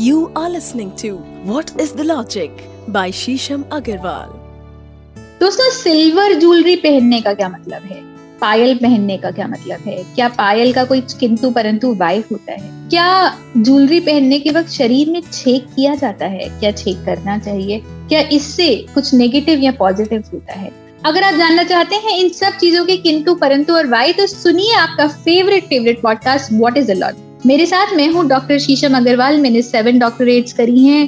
You are listening to What is the Logic by शीशम अग्रवाल। दोस्तों, silver jewellery पहनने का क्या मतलब है? पायल पहनने का क्या मतलब है? क्या पायल का कोई किंतु परंतु वाय होता है? क्या ज्वेलरी पहनने के वक्त शरीर में छेक किया जाता है? क्या छेक करना चाहिए? क्या इससे कुछ नेगेटिव या पॉजिटिव होता है? अगर आप जानना चाहते हैं इन सब चीजों के किंतु परंतु और वाय, तो सुनिए आपका favourite podcast what is the logic. मेरे साथ मैं हूँ डॉक्टर शीशम अग्रवाल। मैंने 7 डॉक्टरेट्स करी हैं।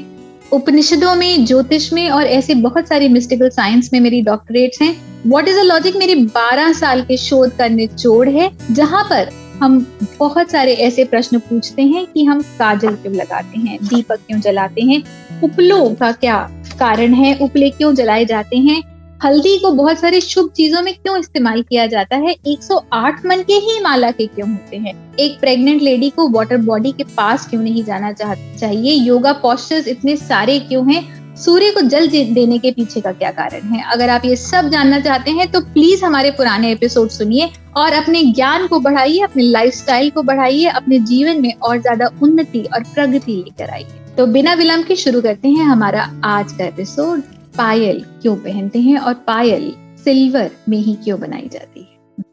उपनिषदों में, ज्योतिष में और ऐसे बहुत सारी मिस्टिकल साइंस में मेरी डॉक्टरेट्स हैं। व्हाट इज द लॉजिक मेरे 12 साल के शोध का निचोड़ है, जहाँ पर हम बहुत सारे ऐसे प्रश्न पूछते हैं कि हम काजल क्यों लगाते हैं, दीपक क्यों जलाते हैं, उपलों का क्या कारण है, उपले क्यों जलाए जाते हैं, हल्दी को बहुत सारे शुभ चीजों में क्यों इस्तेमाल किया जाता है, 108 मन के ही माला के क्यों होते हैं, एक प्रेग्नेंट लेडी को वाटर बॉडी के पास क्यों नहीं जाना चाहिए, योगा पोस्चर्स इतने सारे क्यों हैं, सूर्य को जल देने के पीछे का क्या कारण है। अगर आप ये सब जानना चाहते हैं तो प्लीज हमारे पुराने एपिसोड सुनिए और अपने ज्ञान को बढ़ाइए, अपने लाइफस्टाइल को बढ़ाइए, अपने जीवन में और ज्यादा उन्नति और प्रगति लेकर आइए। तो बिना विलंब के शुरू करते हैं हमारा आज का एपिसोड, पायल क्यों पहनते हैं और पायल सिल्वर में ही क्यों बनाई जाती है।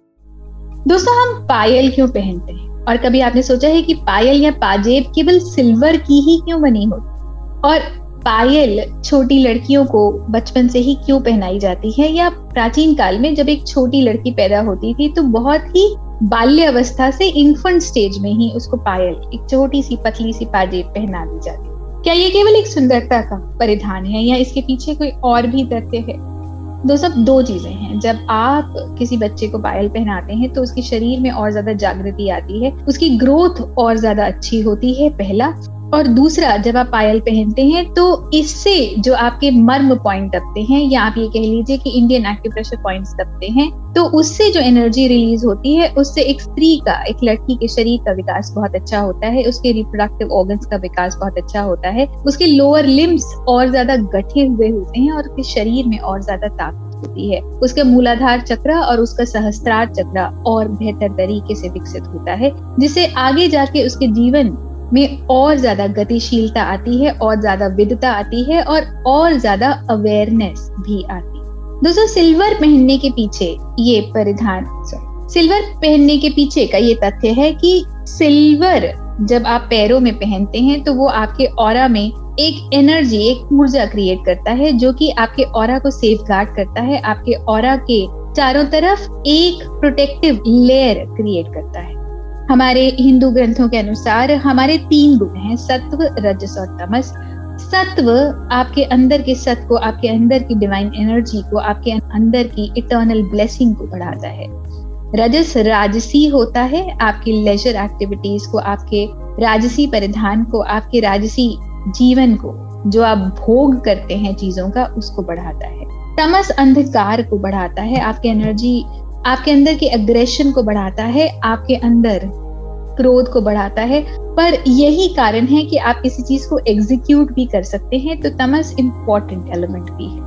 दोस्तों, हम पायल क्यों पहनते हैं? और कभी आपने सोचा है कि पायल या पाजेब केवल सिल्वर की ही क्यों बनी होती, और पायल छोटी लड़कियों को बचपन से ही क्यों पहनाई जाती है? या प्राचीन काल में जब एक छोटी लड़की पैदा होती थी तो बहुत ही बाल्यावस्था से, इन्फेंट स्टेज में ही उसको पायल, एक छोटी सी पतली सी पाजेब पहना दी जाती। क्या ये केवल एक सुंदरता का परिधान है या इसके पीछे कोई और भी तथ्य है? दोस्तों, 2 चीजें हैं। जब आप किसी बच्चे को पायल पहनाते हैं तो उसके शरीर में और ज्यादा जागृति आती है, उसकी ग्रोथ और ज्यादा अच्छी होती है, पहला। और दूसरा, जब आप पायल पहनते हैं तो इससे जो आपके मर्म पॉइंट दबते हैं, या आप ये कह लीजिए कि इंडियन एक्यूप्रेशर पॉइंट्स दबते हैं, तो उससे जो एनर्जी रिलीज होती है, उससे एक स्त्री का, एक लड़की के शरीर का विकास बहुत अच्छा होता है, उसके रिप्रोडक्टिव ऑर्गन्स का विकास बहुत अच्छा होता है, उसके लोअर लिम्ब्स और ज्यादा गठे हुए होते हैं और उसके शरीर में और ज्यादा ताकत होती है, उसके मूलाधार चक्र और उसका सहस्त्रार चक्र और बेहतर तरीके से विकसित होता है, जिससे आगे जाके उसके जीवन में और ज्यादा गतिशीलता आती है, और ज्यादा विद्वता आती है, और ज्यादा अवेयरनेस भी आती है। दोस्तों, सिल्वर पहनने के पीछे का ये तथ्य है कि सिल्वर जब आप पैरों में पहनते हैं तो वो आपके ऑरा में एक एनर्जी, एक ऊर्जा क्रिएट करता है, जो कि आपके ऑरा को सेफ गार्ड करता है, आपके ऑरा के चारों तरफ एक प्रोटेक्टिव लेयर क्रिएट करता है। हमारे हिंदू ग्रंथों के अनुसार हमारे 3 गुण हैं, सत्व, रजस और तमस। सत्व आपके अंदर के सत्व को, आपके अंदर की डिवाइन एनर्जी को, आपके अंदर की इटर्नल ब्लेसिंग को बढ़ाता है। रजस राजसी होता है, आपकी लेजर एक्टिविटीज को, आपके राजसी परिधान को, आपके राजसी जीवन को, जो आप भोग करते हैं चीजों का, उसको बढ़ाता है। तमस अंधकार को बढ़ाता है, आपके एनर्जी, आपके अंदर के एग्रेशन को बढ़ाता है, आपके अंदर क्रोध को बढ़ाता है। पर यही कारण है कि आप किसी चीज को एग्जीक्यूट भी कर सकते हैं, तो तमस इम्पोर्टेंट एलिमेंट भी है।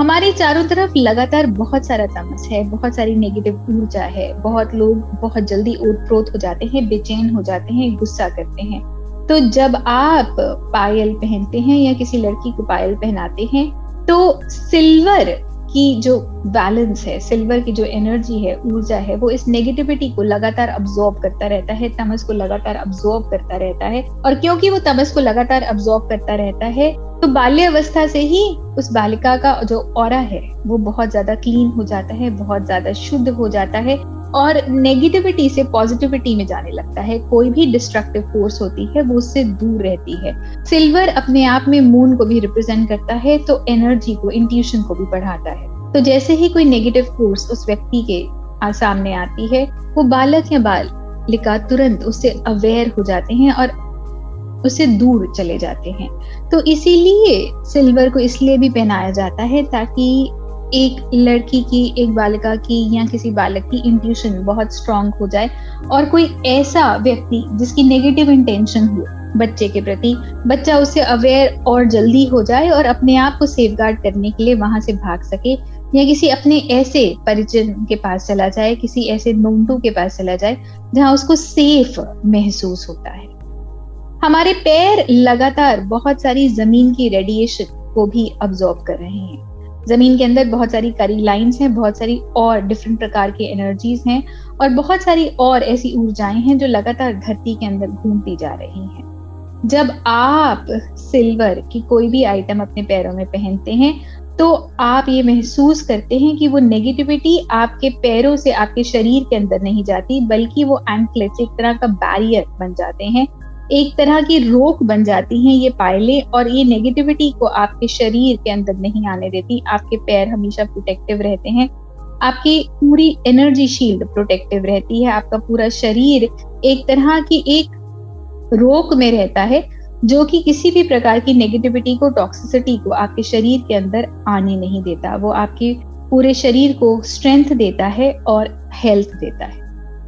हमारे चारों तरफ लगातार बहुत सारा तमस है, बहुत सारी नेगेटिव ऊर्जा है, बहुत लोग बहुत जल्दी ओतप्रोत हो जाते हैं, बेचैन हो जाते हैं, गुस्सा करते हैं। तो जब आप पायल पहनते हैं या किसी लड़की को पायल पहनाते हैं तो सिल्वर की जो बैलेंस है, सिल्वर की जो एनर्जी है, ऊर्जा है, वो इस नेगेटिविटी को लगातार अब्सॉर्ब करता रहता है, तमस को लगातार अब्सॉर्ब करता रहता है। और क्योंकि वो तमस को लगातार अब्सॉर्ब करता रहता है, तो बाल्यावस्था से ही उस बालिका का जो ऑरा है वो बहुत ज्यादा क्लीन हो जाता है, बहुत ज्यादा शुद्ध हो जाता है, और नेगेटिविटी से पॉजिटिविटी में जाने लगता है। कोई भी डिस्ट्रक्टिव फोर्स होती है वो उससे दूर रहती है। सिल्वर अपने आप में मून को भी रिप्रेजेंट करता है, तो एनर्जी को, इंट्यूशन को भी बढ़ाता है। तो जैसे ही कोई नेगेटिव फोर्स उस व्यक्ति के सामने आती है, वो बालक या बालिका तुरंत उससे अवेयर हो जाते हैं और उससे दूर चले जाते हैं। तो इसीलिए सिल्वर को इसलिए भी पहनाया जाता है ताकि एक लड़की की, एक बालिका की या किसी बालक की इंट्यूशन बहुत स्ट्रांग हो जाए, और कोई ऐसा व्यक्ति जिसकी नेगेटिव इंटेंशन हो बच्चे के प्रति, बच्चा उससे अवेयर और जल्दी हो जाए और अपने आप को सेफगार्ड करने के लिए वहां से भाग सके, या किसी अपने ऐसे परिजन के पास चला जाए, किसी ऐसे नोंटू के पास चला जाए जहां उसको सेफ महसूस होता है। हमारे पैर लगातार बहुत सारी जमीन की रेडिएशन को भी अब्सॉर्ब कर रहे हैं। जमीन के अंदर बहुत सारी करी लाइंस हैं, बहुत सारी और डिफरेंट प्रकार की एनर्जीज हैं और बहुत सारी और ऐसी ऊर्जाएं हैं जो लगातार धरती के अंदर घूमती जा रही हैं। जब आप सिल्वर की कोई भी आइटम अपने पैरों में पहनते हैं तो आप ये महसूस करते हैं कि वो नेगेटिविटी आपके पैरों से आपके शरीर के अंदर नहीं जाती, बल्कि वो एंकलेट्स एक तरह का बैरियर बन जाते हैं, एक तरह की रोक बन जाती हैं ये पायलें, और ये नेगेटिविटी को आपके शरीर के अंदर नहीं आने देती। आपके पैर हमेशा प्रोटेक्टिव रहते हैं, आपकी पूरी एनर्जी शील्ड प्रोटेक्टिव रहती है, आपका पूरा शरीर एक तरह की एक रोक में रहता है जो कि किसी भी प्रकार की नेगेटिविटी को, टॉक्सिसिटी को आपके शरीर के अंदर आने नहीं देता। वो आपके पूरे शरीर को स्ट्रेंथ देता है और हेल्थ देता है।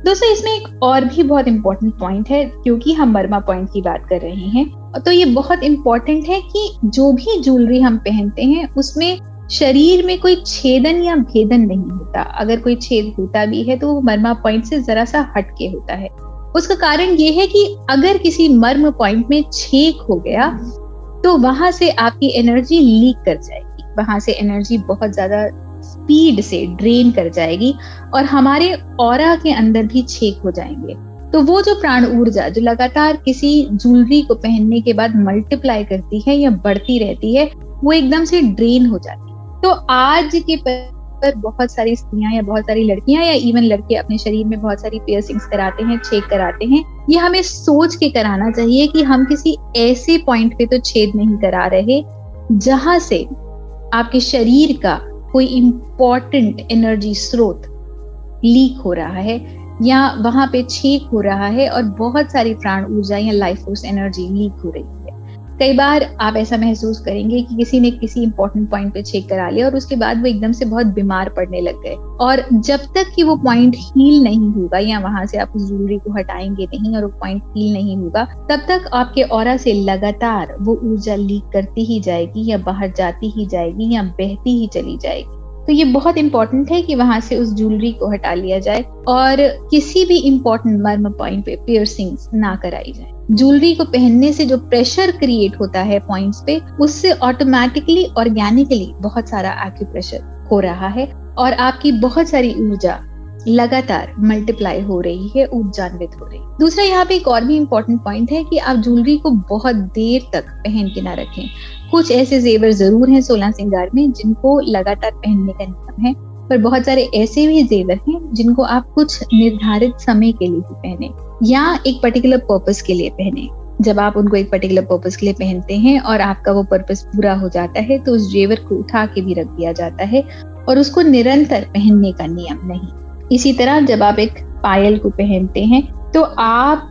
दोस्तों, इसमें एक और भी बहुत इम्पोर्टेंट पॉइंट है, क्योंकि हम मरमा पॉइंट की बात कर रहे हैं तो ये बहुत इम्पोर्टेंट है कि जो भी ज्वेलरी हम पहनते हैं उसमें शरीर में कोई छेदन या भेदन नहीं होता। अगर कोई छेद होता भी है तो वो मरमा पॉइंट से जरा सा हटके होता है। उसका कारण ये है कि अगर किसी मर्म पॉइंट में छेद हो गया तो वहां से आपकी एनर्जी लीक कर जाएगी, वहां से एनर्जी बहुत ज्यादा स्पीड से ड्रेन कर जाएगी और हमारे ऑरा के अंदर भी छेद हो जाएंगे। तो वो जो प्राण ऊर्जा जो लगातार किसी ज्वेलरी को पहनने के बाद मल्टीप्लाई करती है या बढ़ती रहती है, वो एकदम से ड्रेन हो जाती है। तो आज के पर बहुत सारी स्त्रियां या बहुत सारी लड़कियां या इवन लड़के अपने शरीर में बहुत सारी पियर्सिंग्स कराते हैं, छेद कराते हैं। ये हमें सोच के कराना चाहिए कि हम किसी ऐसे पॉइंट पे तो छेद नहीं करा रहे जहां से आपके शरीर का कोई इम्पोर्टेंट एनर्जी स्रोत लीक हो रहा है या वहां पे छेद हो रहा है और बहुत सारी प्राण ऊर्जा या लाइफ फोर्स एनर्जी लीक हो रही है। कई बार आप ऐसा महसूस करेंगे कि किसी ने किसी इंपॉर्टेंट पॉइंट पे चेक करा लिया और उसके बाद वो एकदम से बहुत बीमार पड़ने लग गए, और जब तक कि वो पॉइंट हील नहीं होगा या वहां से आप उस ज्वेलरी को हटाएंगे नहीं और वो पॉइंट हील नहीं होगा, तब तक आपके ऑरा से लगातार वो ऊर्जा लीक करती ही जाएगी या बाहर जाती ही जाएगी या बहती ही चली जाएगी। तो ये बहुत इंपॉर्टेंट है कि वहां से उस ज्वेलरी को हटा लिया जाए और किसी भी इंपॉर्टेंट मर्म पॉइंट पे पियर्सिंग्स ना कराई जाए। ज्वेलरी को पहनने से जो प्रेशर क्रिएट होता है पॉइंट्स पे, उससे ऑटोमेटिकली ऑर्गेनिकली बहुत सारा एक्यूप्रेशर हो रहा है और आपकी बहुत सारी ऊर्जा लगातार मल्टीप्लाई हो रही है, ऊर्जान्वित हो रही है। दूसरा, यहाँ पे एक और भी इम्पोर्टेंट पॉइंट है कि आप ज्वेलरी को बहुत देर तक पहन के ना रखें। कुछ ऐसे जेवर जरूर हैं 16 सिंगार में जिनको लगातार पहनने का नियम है, पर बहुत सारे ऐसे भी जेवर हैं जिनको आप कुछ निर्धारित समय के लिए ही पहने या एक पर्टिकुलर पर्पस के लिए पहने। जब आप उनको एक पर्टिकुलर पर्पस के लिए पहनते हैं और आपका वो पर्पस पूरा हो जाता है तो उस जेवर को उठा के भी रख दिया जाता है और उसको निरंतर पहनने का नियम नहीं। इसी तरह जब आप एक पायल को पहनते हैं तो आप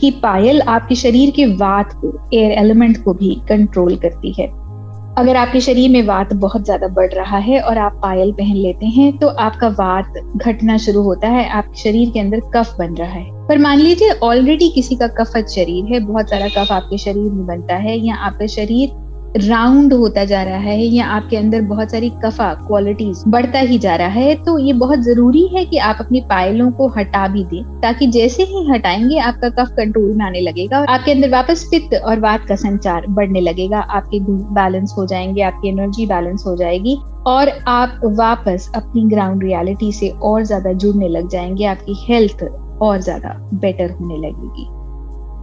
की पायल आपके शरीर के वात को, एयर एलिमेंट को भी कंट्रोल करती है। अगर आपके शरीर में वात बहुत ज्यादा बढ़ रहा है और आप पायल पहन लेते हैं तो आपका वात घटना शुरू होता है, आपके शरीर के अंदर कफ बन रहा है। पर मान लीजिए ऑलरेडी किसी का कफत शरीर है, बहुत सारा कफ आपके शरीर में बनता है या आपका शरीर राउंड होता जा रहा है या आपके अंदर बहुत सारी कफा क्वालिटीज बढ़ता ही जा रहा है, तो ये बहुत जरूरी है कि आप अपनी पायलों को हटा भी दें, ताकि जैसे ही हटाएंगे आपका कफ कंट्रोल में आने लगेगा और आपके अंदर वापस पित्त और वात का संचार बढ़ने लगेगा। आपके गुण बैलेंस हो जाएंगे, आपकी एनर्जी बैलेंस हो जाएगी और आप वापस अपनी ग्राउंड रियलिटी से और ज्यादा जुड़ने लग जाएंगे, आपकी हेल्थ और ज्यादा बेटर होने लगेगी।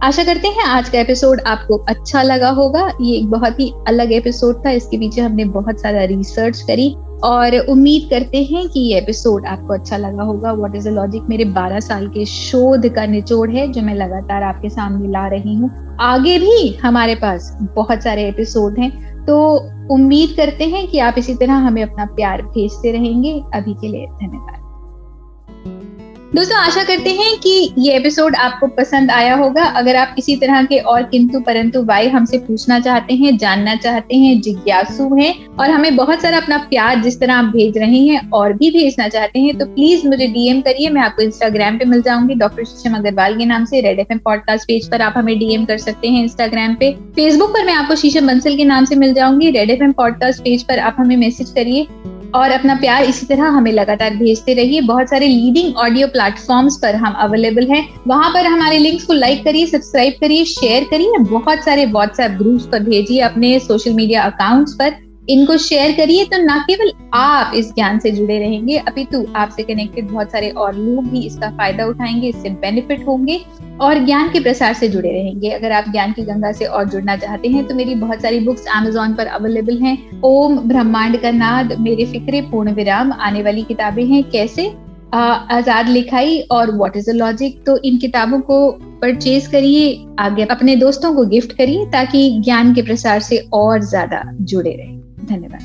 आशा करते हैं आज का एपिसोड आपको अच्छा लगा होगा। ये एक बहुत ही अलग एपिसोड था, इसके पीछे हमने बहुत सारा रिसर्च करी और उम्मीद करते हैं कि ये एपिसोड आपको अच्छा लगा होगा। व्हाट इज द लॉजिक मेरे 12 साल के शोध का निचोड़ है जो मैं लगातार आपके सामने ला रही हूँ। आगे भी हमारे पास बहुत सारे एपिसोड हैं, तो उम्मीद करते हैं कि आप इसी तरह हमें अपना प्यार भेजते रहेंगे। अभी के लिए धन्यवाद दोस्तों, आशा करते हैं कि ये एपिसोड आपको पसंद आया होगा। अगर आप किसी तरह के और किंतु परंतु वाई हमसे पूछना चाहते हैं, जानना चाहते हैं, जिज्ञासु हैं और हमें बहुत सारा अपना प्यार जिस तरह आप भेज रहे हैं और भी भेजना चाहते हैं, तो प्लीज मुझे डीएम करिए। मैं आपको इंस्टाग्राम पे मिल जाऊंगी डॉक्टर शीशम अग्रवाल के नाम से। रेड एफएम पॉडकास्ट पेज पर आप हमें डीएम कर सकते हैं इंस्टाग्राम पे। फेसबुक पर मैं आपको शीशम बंसल के नाम से मिल जाऊंगी। रेड एफएम पॉडकास्ट पेज पर आप हमें मैसेज करिए। और अपना प्यार इसी तरह हमें लगातार भेजते रहिए। बहुत सारे लीडिंग ऑडियो प्लेटफॉर्म्स पर हम अवेलेबल हैं, वहां पर हमारे लिंक्स को लाइक करिए, सब्सक्राइब करिए, शेयर करिए, बहुत सारे व्हाट्सएप ग्रुप्स पर भेजिए, अपने सोशल मीडिया अकाउंट्स पर इनको शेयर करिए। तो ना केवल आप इस ज्ञान से जुड़े रहेंगे, अपितु आपसे कनेक्टेड बहुत सारे और लोग भी इसका फायदा उठाएंगे, इससे बेनिफिट होंगे और ज्ञान के प्रसार से जुड़े रहेंगे। अगर आप ज्ञान की गंगा से और जुड़ना चाहते हैं तो मेरी बहुत सारी बुक्स अमेजोन पर अवेलेबल हैं। ओम, ब्रह्मांड का नाद, मेरे फिक्रे, पूर्ण विराम आने वाली किताबें हैं, कैसे, आजाद लिखाई और व्हाट इज द लॉजिक। तो इन किताबों को परचेज करिए, आगे अपने दोस्तों को गिफ्ट करिए ताकि ज्ञान के प्रसार से और ज्यादा जुड़े रहें। धन्यवाद।